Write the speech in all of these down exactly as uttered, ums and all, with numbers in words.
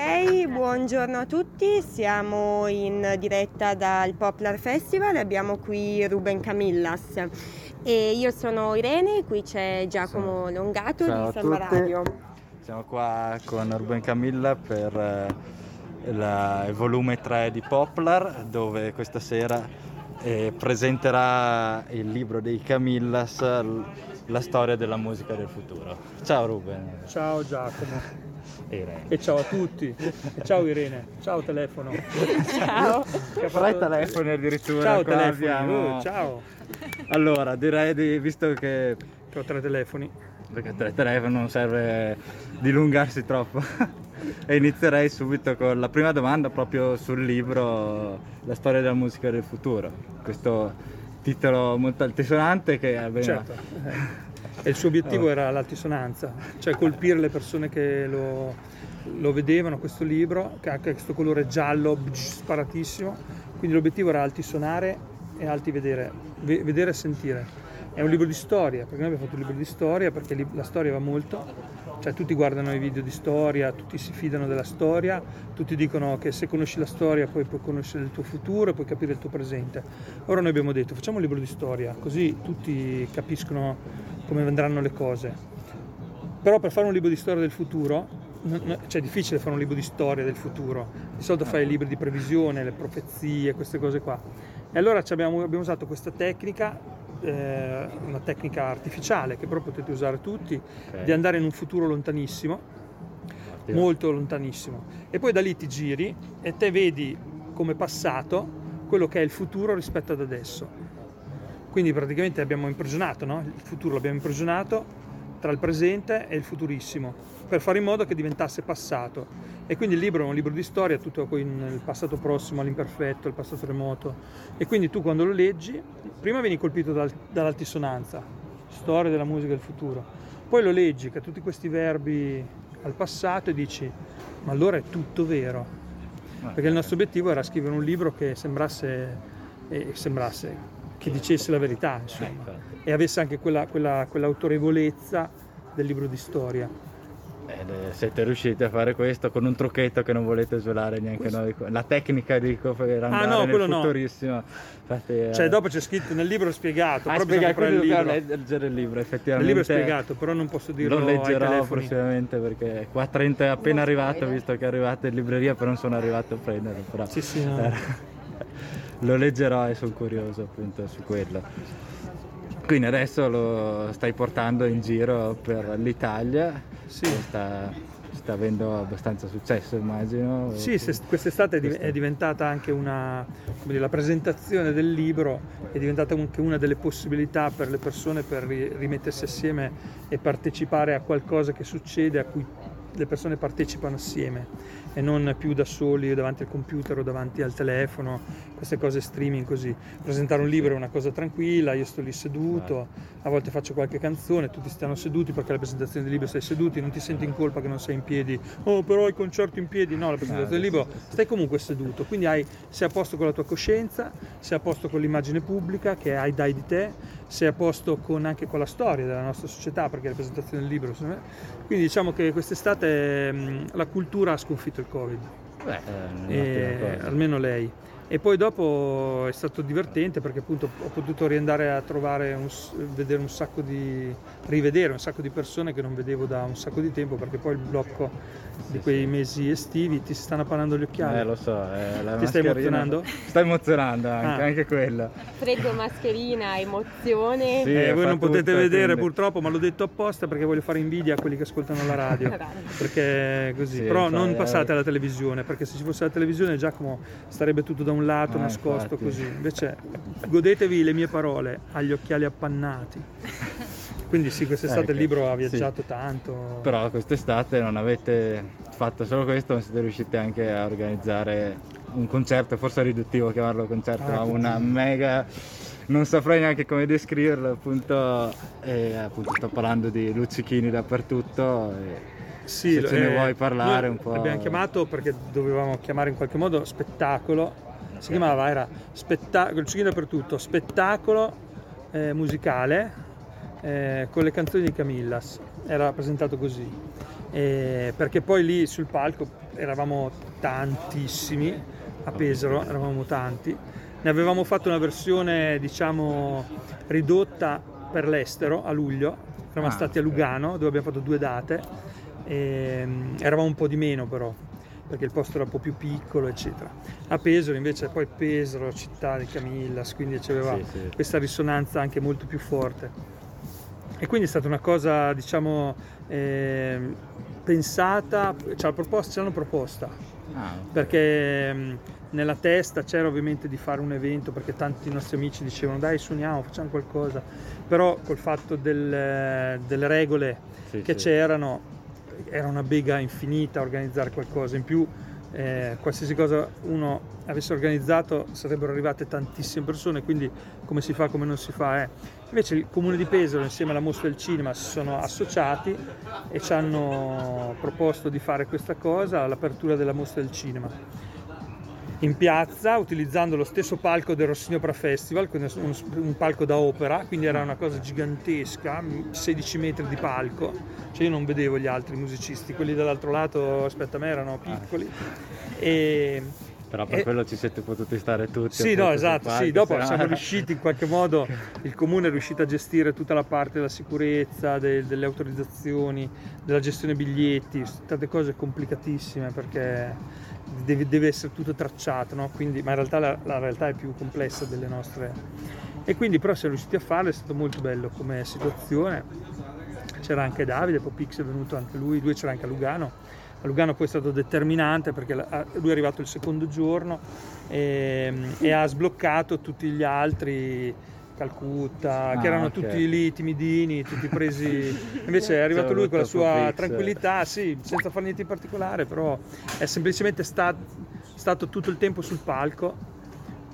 Ok, buongiorno a tutti, siamo in diretta dal Poplar Festival, abbiamo qui Ruben Camillas e io sono Irene, qui c'è Giacomo Longato Ciao di Sanbaradio. Siamo qua con Ruben Camillas per la, il volume tre di Poplar, dove questa sera eh, presenterà il libro dei Camillas, La storia della musica del futuro. Ciao Ruben. Ciao Giacomo. Irene. E ciao a tutti, e ciao Irene, ciao telefono. Ciao. Che fatto... i telefoni addirittura. Ciao telefoni, abbiamo... uh, ciao. Allora, direi di, visto che... che ho tre telefoni. Perché tre telefoni non serve dilungarsi troppo. E inizierei subito con la prima domanda proprio sul libro La storia della musica del futuro. Questo titolo molto altisonante che... Aveva... Certo. E il suo obiettivo oh. era l'altisonanza, cioè colpire le persone che lo, lo vedevano questo libro, che ha questo colore giallo sparatissimo, quindi l'obiettivo era altisonare e altivedere, vedere e sentire. È un libro di storia, perché noi abbiamo fatto un libro di storia, perché la storia va molto, cioè tutti guardano i video di storia, tutti si fidano della storia, tutti dicono che se conosci la storia poi puoi conoscere il tuo futuro e puoi capire il tuo presente. Ora noi abbiamo detto facciamo un libro di storia, così tutti capiscono come andranno le cose. Però per fare un libro di storia del futuro, cioè è difficile fare un libro di storia del futuro, di solito fai i libri di previsione, le profezie, queste cose qua. E allora abbiamo, abbiamo usato questa tecnica, una tecnica artificiale che però potete usare tutti, okay. di andare in un futuro lontanissimo, Attila. molto lontanissimo, e poi da lì ti giri e te vedi come passato quello che è il futuro rispetto ad adesso. Quindi praticamente abbiamo imprigionato, no? Il futuro l'abbiamo imprigionato tra il presente e il futurissimo, per fare in modo che diventasse passato. E quindi il libro è un libro di storia, tutto con il passato prossimo, l'imperfetto, il passato remoto. E quindi tu quando lo leggi, prima vieni colpito dal, dall'altisonanza, storia della musica del futuro. Poi lo leggi, che ha tutti questi verbi al passato e dici, ma allora è tutto vero. Perché il nostro obiettivo era scrivere un libro che sembrasse, eh, sembrasse che dicesse la verità, insomma, e avesse anche quella, quella, quell'autorevolezza del libro di storia. Beh, siete riusciti a fare questo con un trucchetto che non volete usurare neanche questo... noi. La tecnica di per andare ah, no, nel quello futurissimo. No. Infatti, cioè eh... dopo c'è scritto nel libro spiegato, ah, però bisogna comprare il libro. Leggere il libro, effettivamente. Il libro è spiegato, però non posso dirlo. Lo leggerò prossimamente perché qua a Trento è appena non arrivato, so, visto che è arrivato in libreria, però non sono arrivato a prenderlo. Però... Sì, sì, no. Lo leggerò e sono curioso appunto su quello. Quindi adesso lo stai portando in giro per l'Italia. Sì. Sta, sta avendo abbastanza successo, immagino. Sì, se, quest'estate Questa. è diventata anche una, come dire, la presentazione del libro è diventata anche una delle possibilità per le persone per rimettersi assieme e partecipare a qualcosa che succede, a cui le persone partecipano assieme e non più da soli davanti al computer o davanti al telefono, queste cose streaming così. Presentare un libro è una cosa tranquilla, io sto lì seduto, a volte faccio qualche canzone, tutti stanno seduti perché alla presentazione del libro stai seduti, non ti senti in colpa che non sei in piedi, oh però il concerto in piedi, no, la presentazione del libro stai comunque seduto, quindi hai, sei a posto con la tua coscienza, sei a posto con l'immagine pubblica che hai dai di te, sei a posto con, anche con la storia della nostra società perché la presentazione del libro, quindi diciamo che quest'estate la cultura ha sconfitto il Covid. Beh, e, almeno lei. E poi dopo è stato divertente perché appunto ho potuto riandare a trovare un, vedere un sacco di rivedere un sacco di persone che non vedevo da un sacco di tempo perché poi il blocco sì, di quei sì. mesi estivi ti si stanno appanando gli occhiali. Eh lo so, eh, la ti stai emozionando? Sta emozionando anche, ah. anche quella. Freddo, mascherina, emozione. Sì, eh, voi non potete tutto, vedere quindi. Purtroppo, ma l'ho detto apposta perché voglio fare invidia a quelli che ascoltano la radio. Perché così, sì, però non passate è... alla televisione, perché se ci fosse la televisione Giacomo starebbe tutto da un lato ah, nascosto infatti. Così invece godetevi le mie parole agli occhiali appannati. Quindi sì, quest'estate okay. il libro ha viaggiato sì. tanto, però quest'estate non avete fatto solo questo, ma siete riusciti anche a organizzare un concerto, forse riduttivo chiamarlo concerto, ah, ma una mega, non saprei neanche come descriverlo, appunto, e appunto sto parlando di luccichini dappertutto e... Sì, se ce eh, ne vuoi parlare un po'. L'abbiamo chiamato perché dovevamo chiamare in qualche modo spettacolo. Si chiamava, era spettacolo, luccichini dappertutto, spettacolo eh, musicale eh, con le canzoni di Camillas, era presentato così. eh, perché poi lì sul palco eravamo tantissimi, a Pesaro eravamo tanti, ne avevamo fatto una versione diciamo ridotta per l'estero a luglio, eravamo ah, stati a Lugano dove abbiamo fatto due date, e, um, eravamo un po' di meno però, perché il posto era un po' più piccolo eccetera. A Pesaro invece, poi Pesaro, città di Camillas, quindi c'aveva sì, sì. questa risonanza anche molto più forte. E quindi è stata una cosa diciamo eh, pensata, ci hanno proposta, proposta ah, perché mh, nella testa c'era ovviamente di fare un evento, perché tanti nostri amici dicevano dai suoniamo, facciamo qualcosa, però col fatto del, delle regole sì, che sì. c'erano, era una bega infinita organizzare qualcosa in più. Eh, qualsiasi cosa uno avesse organizzato sarebbero arrivate tantissime persone, quindi come si fa, come non si fa eh. Invece il Comune di Pesaro insieme alla Mostra del Cinema si sono associati e ci hanno proposto di fare questa cosa all'apertura della Mostra del Cinema in piazza, utilizzando lo stesso palco del Rossini Opera Festival, quindi un, un palco da opera, quindi era una cosa gigantesca, sedici metri di palco, cioè io non vedevo gli altri musicisti, quelli dall'altro lato rispetto a me erano piccoli e, però per e, quello ci siete potuti stare tutti sì no esatto palco, sì dopo no... siamo riusciti in qualche modo, il comune è riuscito a gestire tutta la parte della sicurezza, de, delle autorizzazioni, della gestione biglietti, tante cose complicatissime perché Deve, deve essere tutto tracciato, no? Quindi, ma in realtà la, la realtà è più complessa delle nostre, e quindi però siamo riusciti a farlo, è stato molto bello come situazione. C'era anche Davide, Popix è venuto anche lui, lui c'era anche a Lugano. A Lugano poi è stato determinante perché la, lui è arrivato il secondo giorno e, e ha sbloccato tutti gli altri, Calcutta, ah, che erano okay. tutti lì timidini, tutti presi, invece è arrivato lui con la sua tranquillità, sì, senza fare niente in particolare, però è semplicemente sta, stato tutto il tempo sul palco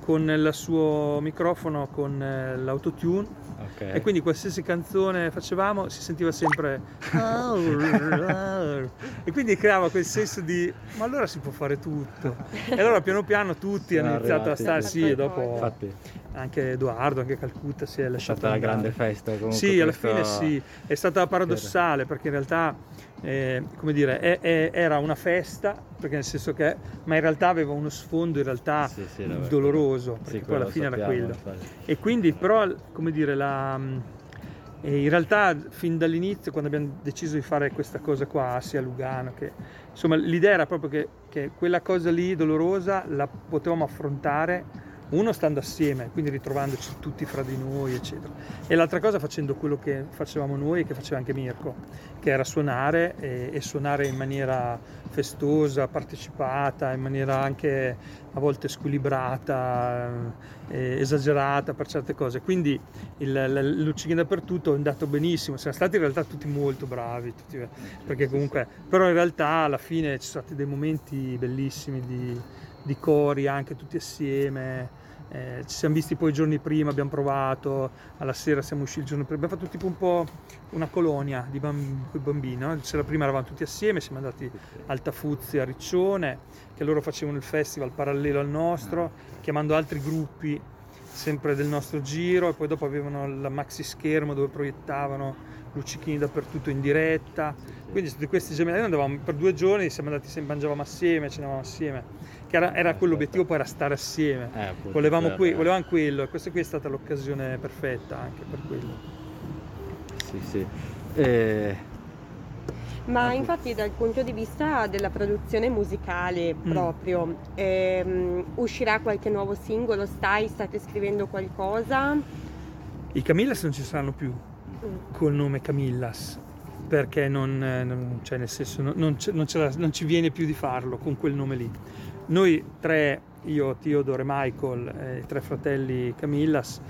con il suo microfono, con l'autotune okay. e quindi qualsiasi canzone facevamo si sentiva sempre e quindi creava quel senso di ma allora si può fare tutto, e allora piano piano tutti sono hanno iniziato a stare sì, e dopo infatti. Anche Edoardo, anche Calcutta si è lasciato, è stata andare. Una grande festa comunque sì alla fine a... sì è stata paradossale perché in realtà eh, come dire è, è, era una festa perché nel senso che ma in realtà aveva uno sfondo in realtà sì, sì, doloroso perché sì, poi alla fine sappiamo, era quello infatti. E quindi però come dire la eh, in realtà fin dall'inizio quando abbiamo deciso di fare questa cosa qua sia a Lugano che insomma l'idea era proprio che, che quella cosa lì dolorosa la potevamo affrontare uno stando assieme, quindi ritrovandoci tutti fra di noi eccetera, e l'altra cosa facendo quello che facevamo noi e che faceva anche Mirko, che era suonare e, e suonare in maniera festosa, partecipata, in maniera anche a volte squilibrata, eh, esagerata per certe cose, quindi il luccichino dappertutto è andato benissimo, siamo stati in realtà tutti molto bravi tutti, perché comunque però in realtà alla fine ci sono stati dei momenti bellissimi di di cori anche tutti assieme, eh, ci siamo visti poi i giorni prima, abbiamo provato, alla sera siamo usciti il giorno prima, abbiamo fatto tipo un po' una colonia di bamb- bambini, no? C'era prima eravamo tutti assieme, siamo andati a Altafuzzi, a Riccione, che loro facevano il festival parallelo al nostro, chiamando altri gruppi sempre del nostro giro, e poi dopo avevano il maxi schermo dove proiettavano luccichini dappertutto in diretta, quindi di questi gemelli andavamo per due giorni, siamo andati, mangiavamo assieme, cenavamo assieme, che era, era quell'obiettivo poi era stare assieme, eh, volevamo, certo. que- volevamo quello, e questa qui è stata l'occasione perfetta anche per quello. Sì, sì. E... Ma infatti dal punto di vista della produzione musicale proprio, mm. ehm, uscirà qualche nuovo singolo, stai, state scrivendo qualcosa? I Camillas non ci saranno più, col nome Camillas, perché non, non cioè nel senso non, non, ce, non, ce la, non ci viene più di farlo con quel nome lì. Noi tre, io, Teodoro e Michael, eh, i tre fratelli Camillas,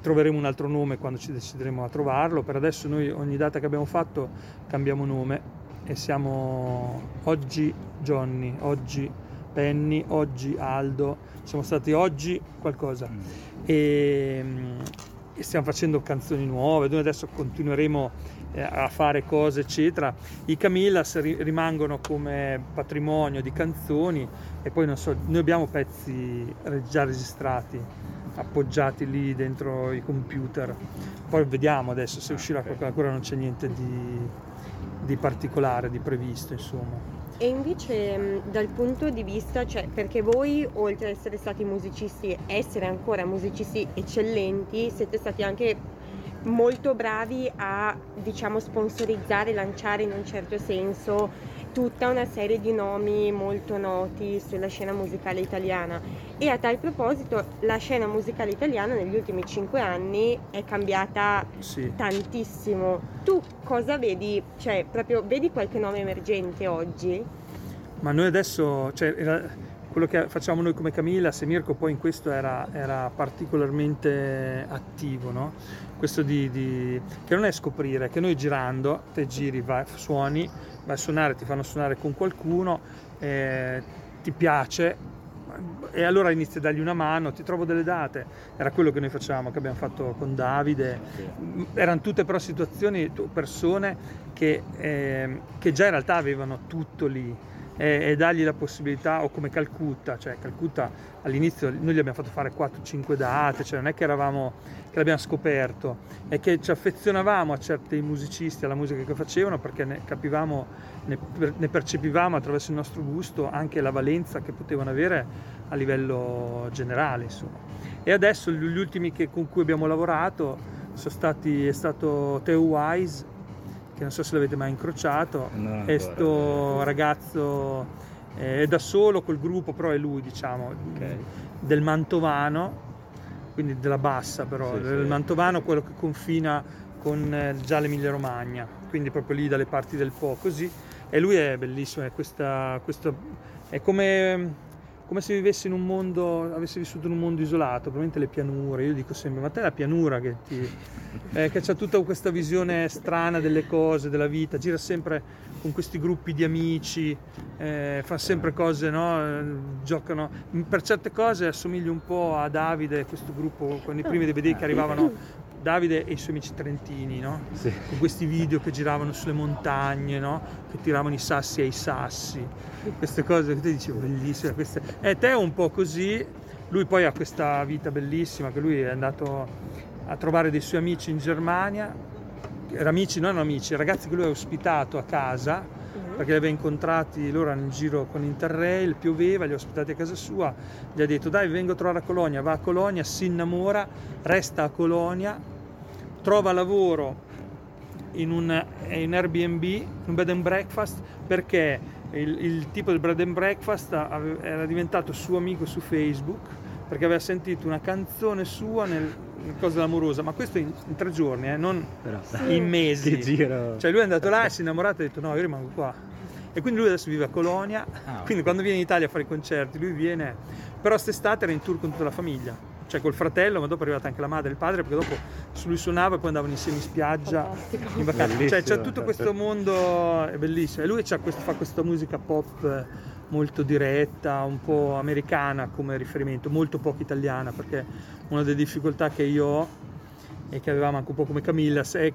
troveremo un altro nome quando ci decideremo a trovarlo. Per adesso noi ogni data che abbiamo fatto cambiamo nome e siamo oggi Johnny, oggi Penny, oggi Aldo, siamo stati oggi qualcosa. Mm. E... E stiamo facendo canzoni nuove, noi adesso continueremo eh, a fare cose eccetera. I Camillas ri- rimangono come patrimonio di canzoni, e poi non so, noi abbiamo pezzi già registrati, appoggiati lì dentro i computer, poi vediamo adesso se uscirà qualcosa, ancora non c'è niente di, di particolare, di previsto, insomma. E invece dal punto di vista, cioè, perché voi oltre ad essere stati musicisti, essere ancora musicisti eccellenti, siete stati anche molto bravi a, diciamo, sponsorizzare, lanciare in un certo senso tutta una serie di nomi molto noti sulla scena musicale italiana. E a tal proposito la scena musicale italiana negli ultimi cinque anni è cambiata sì. tantissimo. Tu cosa vedi? Cioè, proprio vedi qualche nome emergente oggi? Ma noi adesso, cioè, quello che facciamo noi come Camillas, e Mirko poi in questo era, era particolarmente attivo, no? Questo di, di che non è scoprire, che noi girando, te giri, vai, suoni, vai a suonare, ti fanno suonare con qualcuno, eh, ti piace e allora inizi a dargli una mano, ti trovo delle date. Era quello che noi facciamo, che abbiamo fatto con Davide. Erano tutte però situazioni, persone che, eh, che già in realtà avevano tutto lì, e, e dargli la possibilità, o come Calcutta, cioè Calcutta all'inizio noi gli abbiamo fatto fare quattro cinque date, cioè non è che eravamo, che l'abbiamo scoperto, è che ci affezionavamo a certi musicisti, alla musica che facevano, perché ne capivamo, ne, ne percepivamo attraverso il nostro gusto anche la valenza che potevano avere a livello generale, insomma. E adesso gli ultimi che, con cui abbiamo lavorato sono stati, è stato The Wise, che non so se l'avete mai incrociato, no, è sto ragazzo, è da solo col gruppo, però è lui, diciamo, okay. del Mantovano, quindi della bassa, però sì, del sì. Mantovano, quello che confina con già l'Emilia Romagna, quindi proprio lì dalle parti del Po, così. E lui è bellissimo, è questa, questa è come come se vivesse in un mondo, avesse vissuto in un mondo isolato, probabilmente le pianure. Io dico sempre, ma te è la pianura che ti eh, che c'ha tutta questa visione strana delle cose, della vita, gira sempre con questi gruppi di amici, eh, fa sempre cose, no, giocano, per certe cose assomiglia un po' a Davide, questo gruppo con i primi D V D che arrivavano, Davide e i suoi amici trentini, no? Sì. Con questi video che giravano sulle montagne, no? Che tiravano i sassi ai sassi, queste cose che ti dicevo, bellissime. Queste... E te è un po' così, lui poi ha questa vita bellissima, che lui è andato a trovare dei suoi amici in Germania, erano amici, non erano amici, ragazzi che lui ha ospitato a casa, perché li aveva incontrati, loro erano in giro con Interrail, pioveva, li ha ospitati a casa sua, gli ha detto dai vengo a trovare a Colonia, va a Colonia, si innamora, resta a Colonia, trova lavoro in un, in Airbnb, in un bed and breakfast, perché il, il tipo del bed and breakfast aveva, era diventato suo amico su Facebook, perché aveva sentito una canzone sua nel, nel coso dell'amorosa, ma questo in, in tre giorni, eh, non però, in mesi, giro. Cioè lui è andato là e si è innamorato e ha detto no, io rimango qua. E quindi lui adesso vive a Colonia, ah, quindi quando viene in Italia a fare i concerti, lui viene, però st'estate era in tour con tutta la famiglia, cioè col fratello, ma dopo è arrivata anche la madre e il padre, perché dopo su lui suonava e poi andavano insieme in spiaggia, fantastico. In vacanza, cioè c'è tutto questo mondo, è bellissimo, e lui c'ha questo, fa questa musica pop molto diretta, un po' americana come riferimento, molto poco italiana, perché una delle difficoltà che io ho e che avevamo anche un po' come Camillas è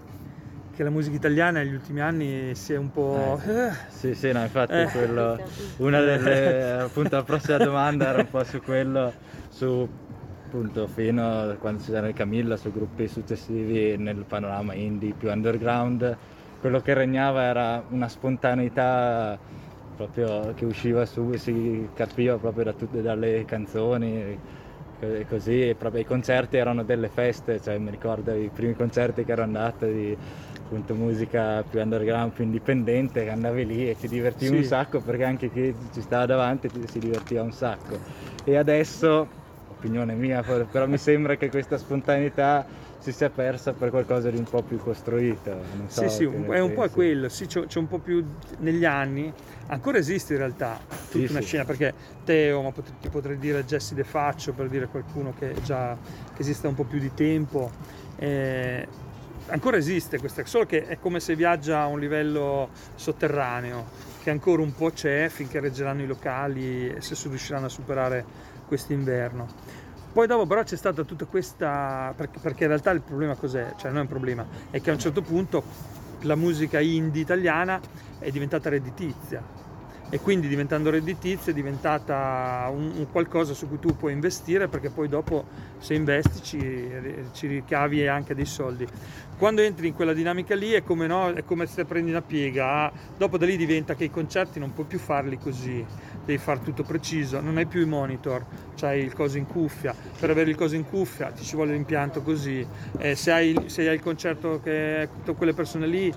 che la musica italiana negli ultimi anni si è un po' eh, sì sì no infatti eh. quello, una delle appunto la prossima domanda era un po' su quello, su appunto fino a quando c'era il Camillas, su gruppi successivi nel panorama indie più underground, quello che regnava era una spontaneità proprio che usciva su, si capiva proprio da tutte, dalle canzoni e così, e proprio i concerti erano delle feste, cioè mi ricordo i primi concerti che ero andato di appunto musica più underground, più indipendente, che andavi lì e ti divertivi sì. un sacco, perché anche chi ci stava davanti si divertiva un sacco. E adesso, opinione mia, però mi sembra che questa spontaneità si sia persa per qualcosa di un po' più costruito. Non so, sì, sì, è un po' quello, sì, c'è, c'è un po' più negli anni, ancora esiste in realtà tutta sì, una sì. scena, perché Teo, ma pot- ti potrei dire Jesse De Faccio, per dire qualcuno che già che esiste un po' più di tempo, eh, ancora esiste questa, solo che è come se viaggia a un livello sotterraneo, che ancora un po' c'è finché reggeranno i locali e se riusciranno a superare quest'inverno. Poi dopo però c'è stata tutta questa, perché in realtà il problema cos'è? Cioè non è un problema, è che a un certo punto la musica indie italiana è diventata redditizia, e quindi diventando redditizio è diventata un, un qualcosa su cui tu puoi investire, perché poi dopo se investi ci, ci ricavi anche dei soldi. Quando entri in quella dinamica lì è come, no, è come se prendi una piega, dopo da lì diventa che i concerti non puoi più farli così, devi far tutto preciso, non hai più i monitor, c'hai il coso in cuffia, per avere il coso in cuffia ti ci vuole l'impianto così, eh, se, hai, se hai il concerto che tutte quelle persone lì,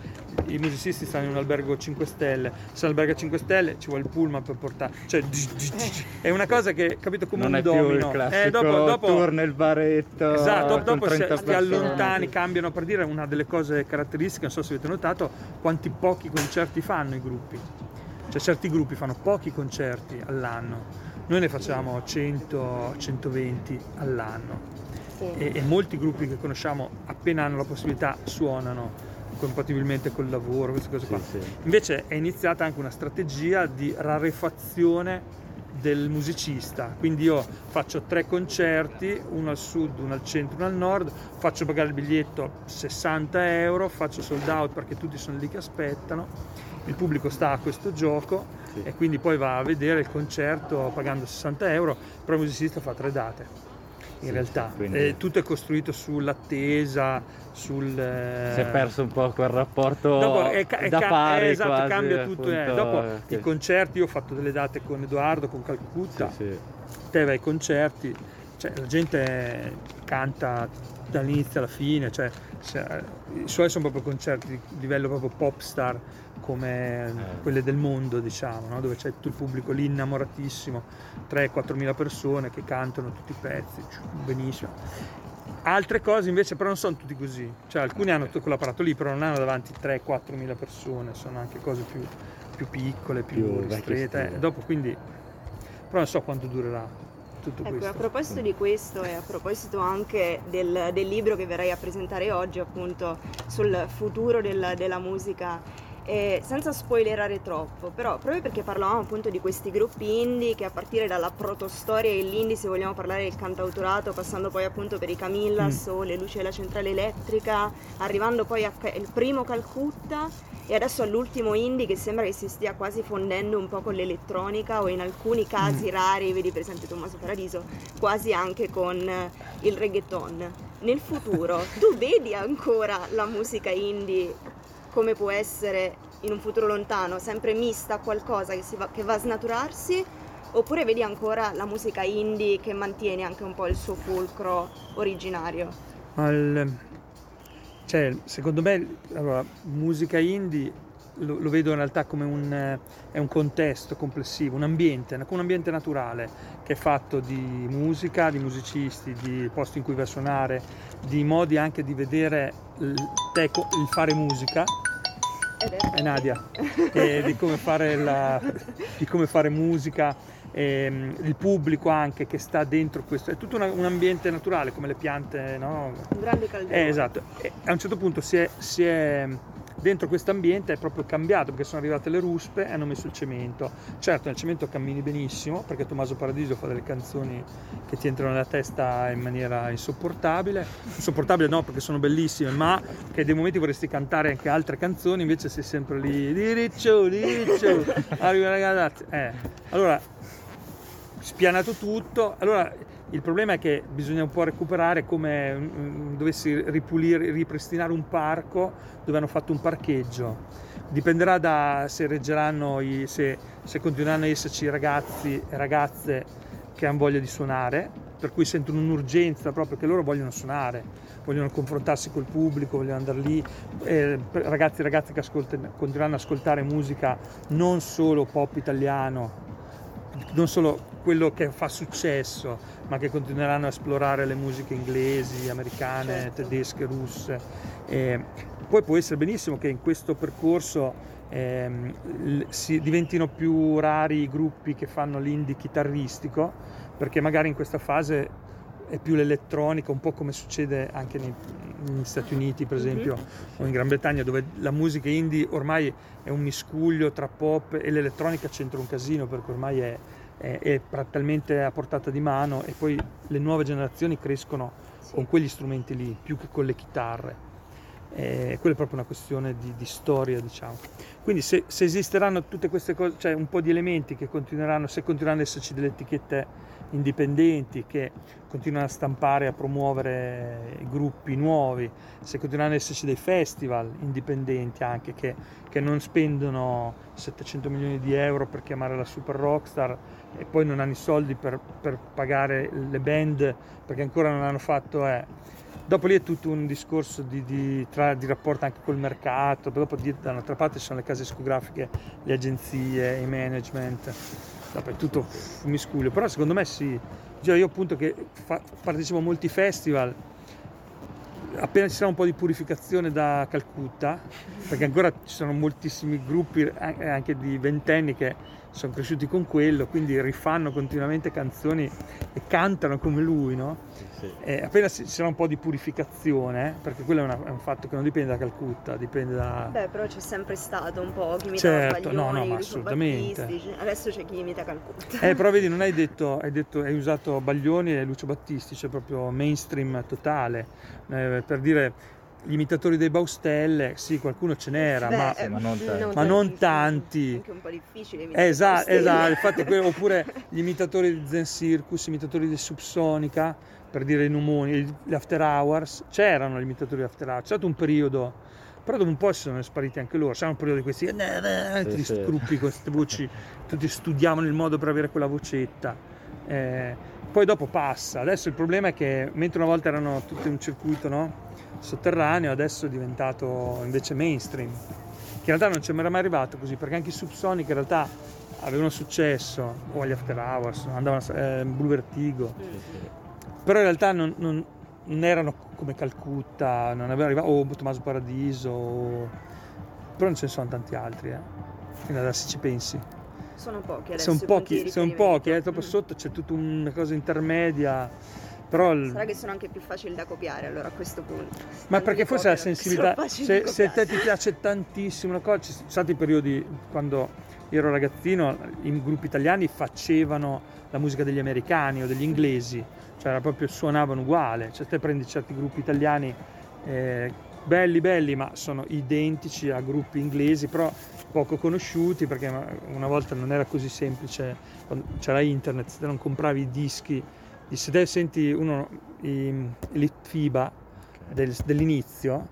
i musicisti stanno in un albergo cinque stelle, se l'albergo è cinque stelle ci vuole il pullman per portare, cioè è una cosa che, capito, come non un domino, non è più il classico eh, dopo, dopo, torna il baretto, esatto, dopo si allontani, cambiano, per dire una delle cose caratteristiche, non so se avete notato quanti pochi concerti fanno i gruppi, cioè certi gruppi fanno pochi concerti all'anno, noi ne facciamo cento centoventi all'anno, sì. e, e molti gruppi che conosciamo appena hanno la possibilità suonano, compatibilmente col lavoro, queste cose qua. Sì, sì. Invece è iniziata anche una strategia di rarefazione del musicista, quindi io faccio tre concerti, uno al sud, uno al centro, uno al nord, faccio pagare il biglietto sessanta euro, faccio sold out perché tutti sono lì che aspettano, il pubblico sta a questo gioco, sì. E quindi poi va a vedere il concerto pagando sessanta euro, però il musicista fa tre date. In realtà quindi... eh, tutto è costruito sull'attesa, sul eh... si è perso un po' quel rapporto dopo, è ca- da pari, eh, esatto, quasi, cambia tutto, appunto, eh. Dopo sì. I concerti, io ho fatto delle date con Edoardo, con Calcutta, sì, sì. Te vai ai concerti, cioè la gente canta dall'inizio alla fine, cioè, cioè i suoi sono proprio concerti di livello proprio pop star, come eh. quelle del mondo, diciamo, no? Dove c'è tutto il pubblico lì innamoratissimo, tre quattro mila persone che cantano tutti i pezzi, benissimo. Altre cose invece però non sono tutti così, cioè alcuni hanno tutto quell'apparato lì, però non hanno davanti tre quattro mila persone, sono anche cose più, più piccole, più, più strette, eh. Dopo quindi, però non so quanto durerà. Ecco, a proposito di questo e a proposito anche del, del libro che verrai a presentare oggi, appunto sul futuro del, della musica, eh, senza spoilerare troppo, però proprio perché parlavamo appunto di questi gruppi indie che a partire dalla protostoria e l'indie, se vogliamo parlare del cantautorato, passando poi appunto per i Camillas mm. o le Luci della centrale elettrica, arrivando poi al primo Calcutta e adesso all'ultimo indie che sembra che si stia quasi fondendo un po' con l'elettronica, o in alcuni casi mm. rari, vedi per esempio Tommaso Paradiso, quasi anche con il reggaeton. Nel futuro tu vedi ancora la musica indie come può essere in un futuro lontano, sempre mista a qualcosa che, si va, che va a snaturarsi, oppure vedi ancora la musica indie che mantiene anche un po' il suo fulcro originario? Al, cioè, secondo me, allora, musica indie lo, lo vedo in realtà come un, è un contesto complessivo, un ambiente, un ambiente naturale che è fatto di musica, di musicisti, di posti in cui vai a suonare, di modi anche di vedere il, teco, il fare musica. E Nadia e di come fare la, di come fare musica, e il pubblico anche che sta dentro questo, è tutto una, un ambiente naturale come le piante, no? Un grande calderone, eh, esatto, e a un certo punto si è, si è dentro questo ambiente è proprio cambiato, perché sono arrivate le ruspe e hanno messo il cemento. Certo, nel cemento cammini benissimo, perché Tommaso Paradiso fa delle canzoni che ti entrano nella testa in maniera insopportabile, insopportabile no, perché sono bellissime, ma che dei momenti vorresti cantare anche altre canzoni, invece sei sempre lì di Riccio, di Riccio, arriva ragazzi, eh. Allora, spianato tutto, allora... Il problema è che bisogna un po' recuperare, come mh, dovessi ripulire, ripristinare un parco dove hanno fatto un parcheggio. Dipenderà da se reggeranno, i, se, se continueranno a esserci ragazzi e ragazze che hanno voglia di suonare, per cui sentono un'urgenza proprio, che loro vogliono suonare, vogliono confrontarsi col pubblico, vogliono andare lì. Eh, ragazzi e ragazze che continueranno ad ascoltare musica non solo pop italiano, non solo quello che fa successo, ma che continueranno a esplorare le musiche inglesi, americane, certo, tedesche, russe. E poi può essere benissimo che in questo percorso ehm, si diventino più rari i gruppi che fanno l'indie chitarristico, perché magari in questa fase è più l'elettronica, un po' come succede anche nei, negli Stati Uniti per esempio, mm-hmm. o in Gran Bretagna, dove la musica indie ormai è un miscuglio tra pop e l'elettronica, c'entra un casino perché ormai è, è, è praticamente a portata di mano, e poi le nuove generazioni crescono sì. con quegli strumenti lì più che con le chitarre. Eh, quella è proprio una questione di, di storia, diciamo. Quindi se, se esisteranno tutte queste cose, cioè un po' di elementi che continueranno, se continueranno ad esserci delle etichette indipendenti che continuano a stampare, a promuovere gruppi nuovi, se continueranno ad esserci dei festival indipendenti anche che, che non spendono settecento milioni di euro per chiamare la super rockstar e poi non hanno i soldi per, per pagare le band perché ancora non hanno fatto... Eh, Dopo lì è tutto un discorso di, di, tra, di rapporto anche col mercato, poi dopo da un'altra parte ci sono le case discografiche, le agenzie, i management, dopo è tutto fumiscuglio, però secondo me sì, cioè io appunto che fa, partecipo a molti festival, appena ci sarà un po' di purificazione da Calcutta, perché ancora ci sono moltissimi gruppi anche di ventenni che sono cresciuti con quello, quindi rifanno continuamente canzoni e cantano come lui, no? Sì. E appena ci sarà un po' di purificazione, perché quello è, una, è un fatto che non dipende da Calcutta, dipende da... Beh, però c'è sempre stato un po' chi imita, certo, Baglioni, no, no, ma assolutamente. Battisti, adesso c'è chi imita Calcutta. Eh, però vedi, non hai detto, hai detto, hai usato Baglioni e Lucio Battisti, cioè proprio mainstream totale, eh, per dire... Gli imitatori dei Baustelle, sì, qualcuno ce n'era, Beh, ma, eh, ma non tanti. Non ma non tanti. Anche un po' difficile. Esatto, esatto. Infatti, oppure gli imitatori di Zen Circus, imitatori di Subsonica, per dire i Numoni, gli After Hours, c'erano gli imitatori di After Hours, c'è stato un periodo, però dopo un po' si sono spariti anche loro, c'è un periodo di questi, tutti sì, struppi sì. con queste voci, tutti studiavano il modo per avere quella vocetta. Eh, poi dopo passa, adesso il problema è che mentre una volta erano tutti in un circuito, no? Sotterraneo, adesso è diventato invece mainstream, che in realtà non ci era mai arrivato così, perché anche i Subsonic in realtà avevano successo, o gli After Hours, andavano a eh, Blue Vertigo, però in realtà non, non, non erano come Calcutta, non avevano arrivato, o Tommaso Paradiso, o... però non ce ne sono tanti altri, eh. Quindi adesso ci pensi. Sono pochi adesso. Sono pochi, sono pochi, eh, dopo mm. sotto c'è tutta una cosa intermedia. Però il... Sarà che sono anche più facili da copiare allora a questo punto. Se ma perché forse la sensibilità, se, se a te ti piace tantissimo una cosa, ci sono stati i periodi quando ero ragazzino, i gruppi italiani facevano la musica degli americani o degli inglesi, cioè era proprio suonavano uguale, cioè te prendi certi gruppi italiani eh, belli belli ma sono identici a gruppi inglesi, però poco conosciuti perché una volta non era così semplice, c'era internet, se te non compravi i dischi, se te senti uno l'Itfiba del, dell'inizio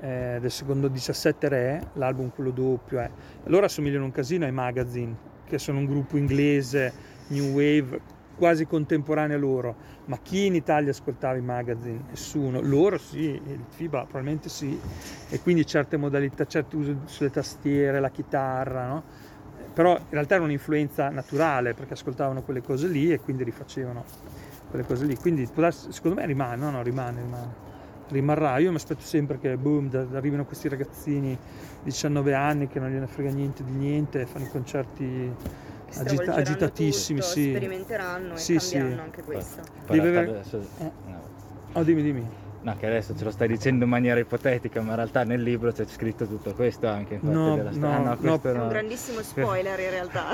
eh, del secondo diciassette re, l'album quello doppio eh. Allora assomigliano un casino ai Magazine, che sono un gruppo inglese new wave quasi contemporaneo a loro, ma chi in Italia ascoltava i Magazine? Nessuno. Loro sì, l'Itfiba probabilmente sì, e quindi certe modalità, certo uso sulle tastiere, la chitarra, no? Però in realtà era un'influenza naturale perché ascoltavano quelle cose lì e quindi rifacevano quelle cose lì, quindi secondo me rimane, no, no, rimane, rimane, rimarrà. Io mi aspetto sempre che boom, da, da arrivino questi ragazzini diciannove anni che non gliene frega niente di niente, fanno i concerti agita- agitatissimi, tutto, sì. Sperimenteranno sì, e cambieranno sì. Anche questo. Poi, poi Deve... adesso... eh. no. Oh, dimmi, dimmi. No, che adesso ce lo stai dicendo in maniera ipotetica, ma in realtà nel libro c'è scritto tutto questo anche. In no, della no, ah, no, no, è un no. grandissimo spoiler in realtà.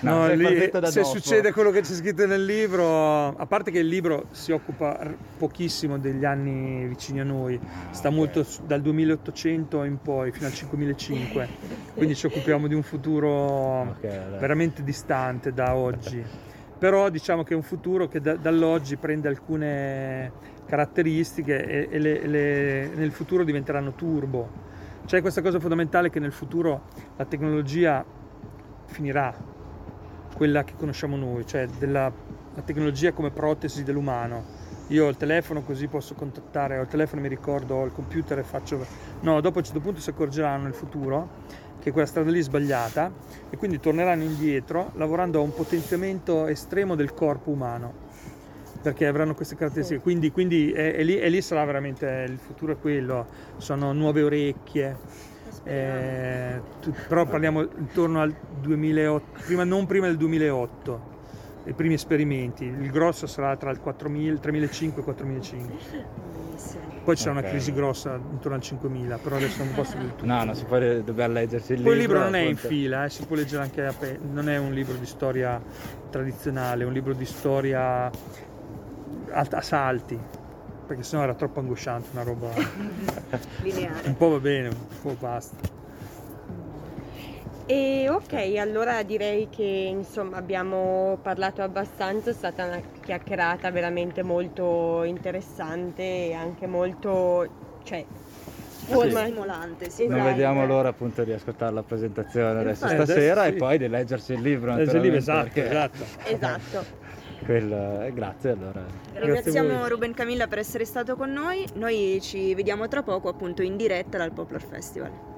No, no lì, da se dopo. Succede quello che c'è scritto nel libro, a parte che il libro si occupa pochissimo degli anni vicini a noi, sta okay. molto dal duemilaottocento in poi, fino al cinquemilacinque, quindi ci occupiamo di un futuro okay, veramente distante da oggi. Però diciamo che è un futuro che da, dall'oggi prende alcune caratteristiche e, e le, le, nel futuro diventeranno turbo. C'è questa cosa fondamentale che nel futuro la tecnologia finirà, quella che conosciamo noi, cioè della, la tecnologia come protesi dell'umano. Io ho il telefono così posso contattare, ho il telefono mi ricordo, ho il computer e faccio... No, dopo a un certo punto si accorgeranno nel futuro che quella strada lì è sbagliata e quindi torneranno indietro lavorando a un potenziamento estremo del corpo umano perché avranno queste caratteristiche, quindi, quindi è, è lì, è lì sarà veramente il futuro, è quello, sono nuove orecchie eh, tu, però parliamo intorno al duemilaotto, prima, non prima del duemilaotto i primi esperimenti, il grosso sarà tra il tremilacinquecento e il quattromilacinquecento. Poi c'è okay. una crisi grossa intorno al cinquemila, però adesso non posso dire tutto. No, no, si può dover leggersi il Poi libro. Poi il libro non appunto. È in fila, eh, si può leggere anche a pe- non è un libro di storia tradizionale, è un libro di storia a, a salti. perché sennò era troppo angosciante, una roba lineare. Un po' va bene, un po' basta. E ok, allora direi che insomma abbiamo parlato abbastanza, è stata una chiacchierata veramente molto interessante e anche molto, cioè, forma sì. stimolante. Sì, non esatto. vediamo l'ora appunto di ascoltare la presentazione adesso eh, stasera adesso sì. e poi di leggersi il libro. Leggersi il libro, esatto, perché... esatto. esatto. Quello, grazie allora. Ringraziamo Ruben Camilla per essere stato con noi, noi ci vediamo tra poco appunto in diretta dal Poplar Festival.